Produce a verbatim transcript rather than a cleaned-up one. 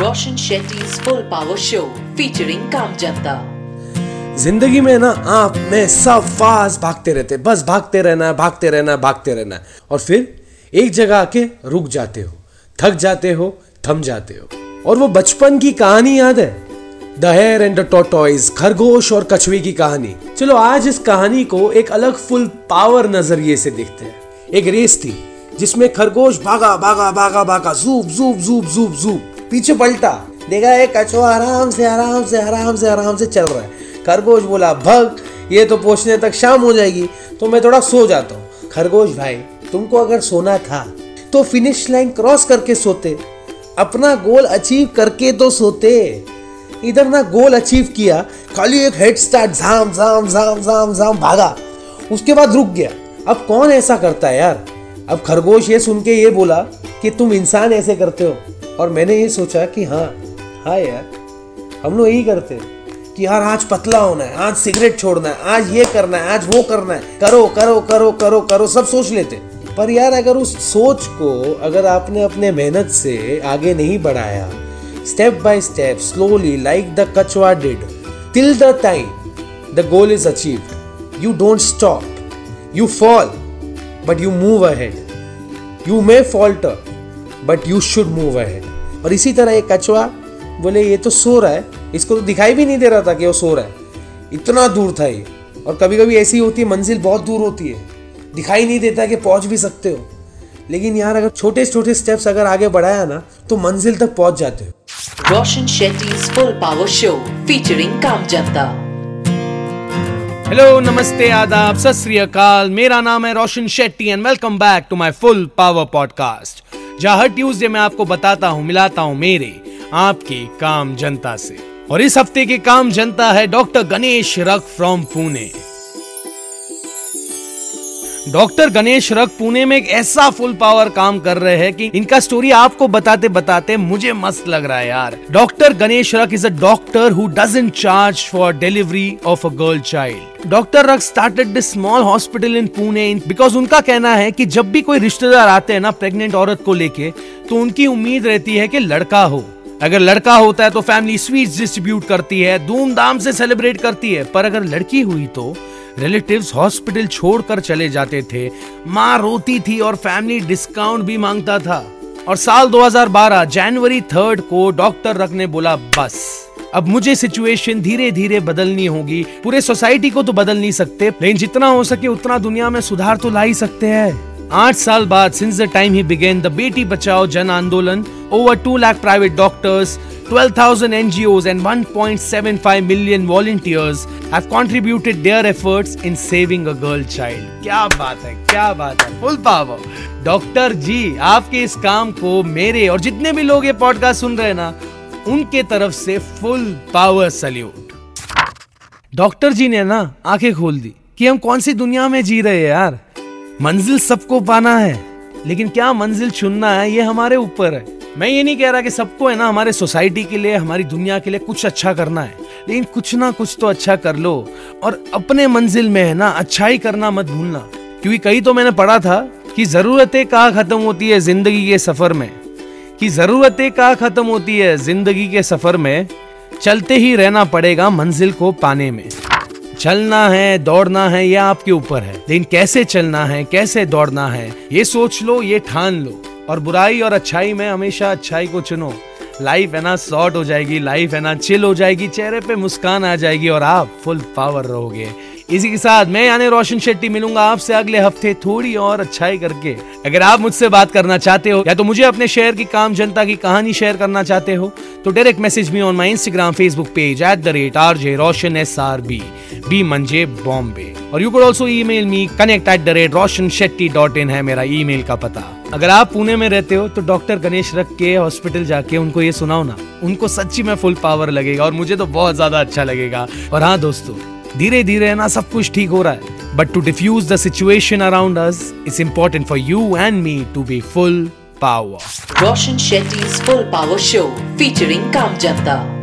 रोशन Shetty's full power show featuring काम जनता। जिंदगी में ना आप में सब फास्ट भागते रहते, बस भागते रहना भागते रहना भागते रहना और फिर एक जगह आके रुक जाते हो, थक जाते हो, थम जाते हो। और वो बचपन की कहानी याद है, the hare and the tortoise, खरगोश और कछुए की कहानी। चलो आज इस कहानी को एक अलग फुल पावर नजरिए से देखते हैं। एक रेस थी जिसमें खरगोश भागा भागा भागा भागा, ज़ूप ज़ूप ज़ूप ज़ूप ज़ूप, पीछे पलटा, देखा एक कछुआ आराम से आराम से आराम से आराम से चल रहा है। खरगोश बोला भग, ये तो पहुंचने तक शाम हो जाएगी, तो मैं थोड़ा सो जाता हूँ। खरगोश भाई, तुमको अगर सोना था तो फिनिश लाइन क्रॉस करके सोते, अपना गोल अचीव करके तो सोते। इधर ना गोल अचीव किया, खाली एक हेड स्टार्ट, झाम झाम झाम झाम झाम भागा, उसके बाद रुक गया। अब कौन ऐसा करता है यार। अब खरगोश ये सुन के ये बोला कि तुम इंसान ऐसे करते हो, और मैंने ये सोचा कि हाँ हाँ यार, हम लोग यही करते हैं कि यार आज पतला होना है, आज सिगरेट छोड़ना है, आज ये करना है, आज वो करना है, करो करो करो करो करो, सब सोच लेते। पर यार अगर उस सोच को अगर आपने अपने मेहनत से आगे नहीं बढ़ाया, step by step, slowly, like the kachhua did, till the time the goal is achieved, you don't stop, you fall but you move ahead, you may falter but you should move ahead. और इसी तरह एक कछुआ बोले ये तो सो रहा है, इसको तो दिखाई भी नहीं दे रहा था कि वो सो रहा है, इतना दूर था ये। और कभी कभी ऐसी होती है, मंजिल बहुत दूर होती है, दिखाई नहीं देता कि पहुंच भी सकते हो, लेकिन यार अगर छोटे छोटे स्टेप्स अगर आगे बढ़ाया ना तो मंजिल तक पहुंच जाते हो। Roshan Shetty's full power show featuring काम जनता। हेलो, नमस्ते, आदाब, सत श्री अकाल। मेरा नाम है Roshan Shetty and welcome back to my full power podcast, जहां हर ट्यूसडे मैं आपको बताता हूं, मिलाता हूं मेरे आपके काम जनता से। और इस हफ्ते के काम जनता है डॉक्टर गणेश रख फ्रॉम पुणे। डॉक्टर गणेश रख पुणे में एक ऐसा फुल पावर काम कर रहे हैं कि इनका स्टोरी आपको बताते बताते मुझे मस्त लग रहा है यार। Doctor Ganesh Rakh is a doctor who doesn't charge for delivery of a girl child. Doctor Rakh started this small hospital in Pune because उनका कहना है कि जब भी कोई रिश्तेदार आते हैं ना प्रेग्नेंट औरत को लेके, तो उनकी उम्मीद रहती है कि लड़का हो। अगर लड़का होता है तो फैमिली स्वीट्स डिस्ट्रीब्यूट करती है, धूमधाम से सेलिब्रेट करती है, पर अगर लड़की हुई तो रिलेटिव्स हॉस्पिटल छोड़कर चले जाते थे, माँ रोती थी और फैमिली डिस्काउंट भी मांगता था। और साल दो हज़ार बारह जनवरी थर्ड को डॉक्टर रख ने बोला बस, अब मुझे सिचुएशन धीरे धीरे बदलनी होगी। पूरे सोसाइटी को तो बदल नहीं सकते, लेकिन जितना हो सके उतना दुनिया में सुधार तो ला ही सकते हैं। आठ साल बाद, since the time he began the Beti Bachao Jan Andolan, over two lakh private doctors, twelve thousand N G Os and one point seven five million volunteers have contributed their efforts in saving a girl child. क्या बात है, क्या बात है, full power. Doctor जी, आपके इस काम को मेरे और जितने भी लोग ये पॉडकास्ट सुन रहे हैं ना, उनके तरफ से full power salute. Doctor ji ने ना आंखें खोल दी कि हम कौन सी दुनिया में जी रहे हैं यार। मंजिल सबको पाना है, लेकिन क्या मंजिल चुनना है ये हमारे ऊपर है। मैं ये नहीं कह रहा कि सबको है ना हमारे सोसाइटी के लिए, हमारी दुनिया के लिए कुछ अच्छा करना है, लेकिन कुछ ना कुछ तो अच्छा कर लो। और अपने मंजिल में है ना अच्छाई करना मत भूलना, क्योंकि कहीं तो मैंने पढ़ा था कि ज़रूरतें कहाँ ख़त्म होती है ज़िंदगी के सफ़र में, कि ज़रूरतें कहाँ ख़त्म होती है ज़िंदगी के सफ़र में, चलते ही रहना पड़ेगा मंजिल को पाने में। चलना है, दौड़ना है, यह आपके ऊपर है, लेकिन कैसे चलना है, कैसे दौड़ना है, ये सोच लो, ये ठान लो। और बुराई और अच्छाई में हमेशा अच्छाई को चुनो। लाइफ है ना शॉर्ट हो जाएगी, लाइफ है ना चिल हो जाएगी, चेहरे पे मुस्कान आ जाएगी और आप फुल पावर रहोगे। इसी के साथ मैं यानी रोशन शेट्टी मिलूंगा आपसे अगले हफ्ते थोड़ी और अच्छाई करके। अगर आप मुझसे बात करना चाहते हो या तो मुझे अपने शहर की काम जनता की कहानी शेयर करना चाहते हो, तो direct message me on my Instagram, Facebook page at the rate R J Roshan S R B B मंजे बॉम्बे। और you can also email me connect at the rate Roshan Shetty dot in है मेरा ई मेल का पता। अगर आप पुणे में रहते हो तो डॉक्टर गणेश रख के हॉस्पिटल जाके उनको ये सुनाओ ना, उनको सच्ची में फुल पावर लगेगा और मुझे तो बहुत ज्यादा अच्छा लगेगा। और हाँ दोस्तों, धीरे धीरे ना सब कुछ ठीक हो रहा है, but to defuse the situation around us it's important for you and me to be full power. Roshan Shetty's full power show featuring काम जनता।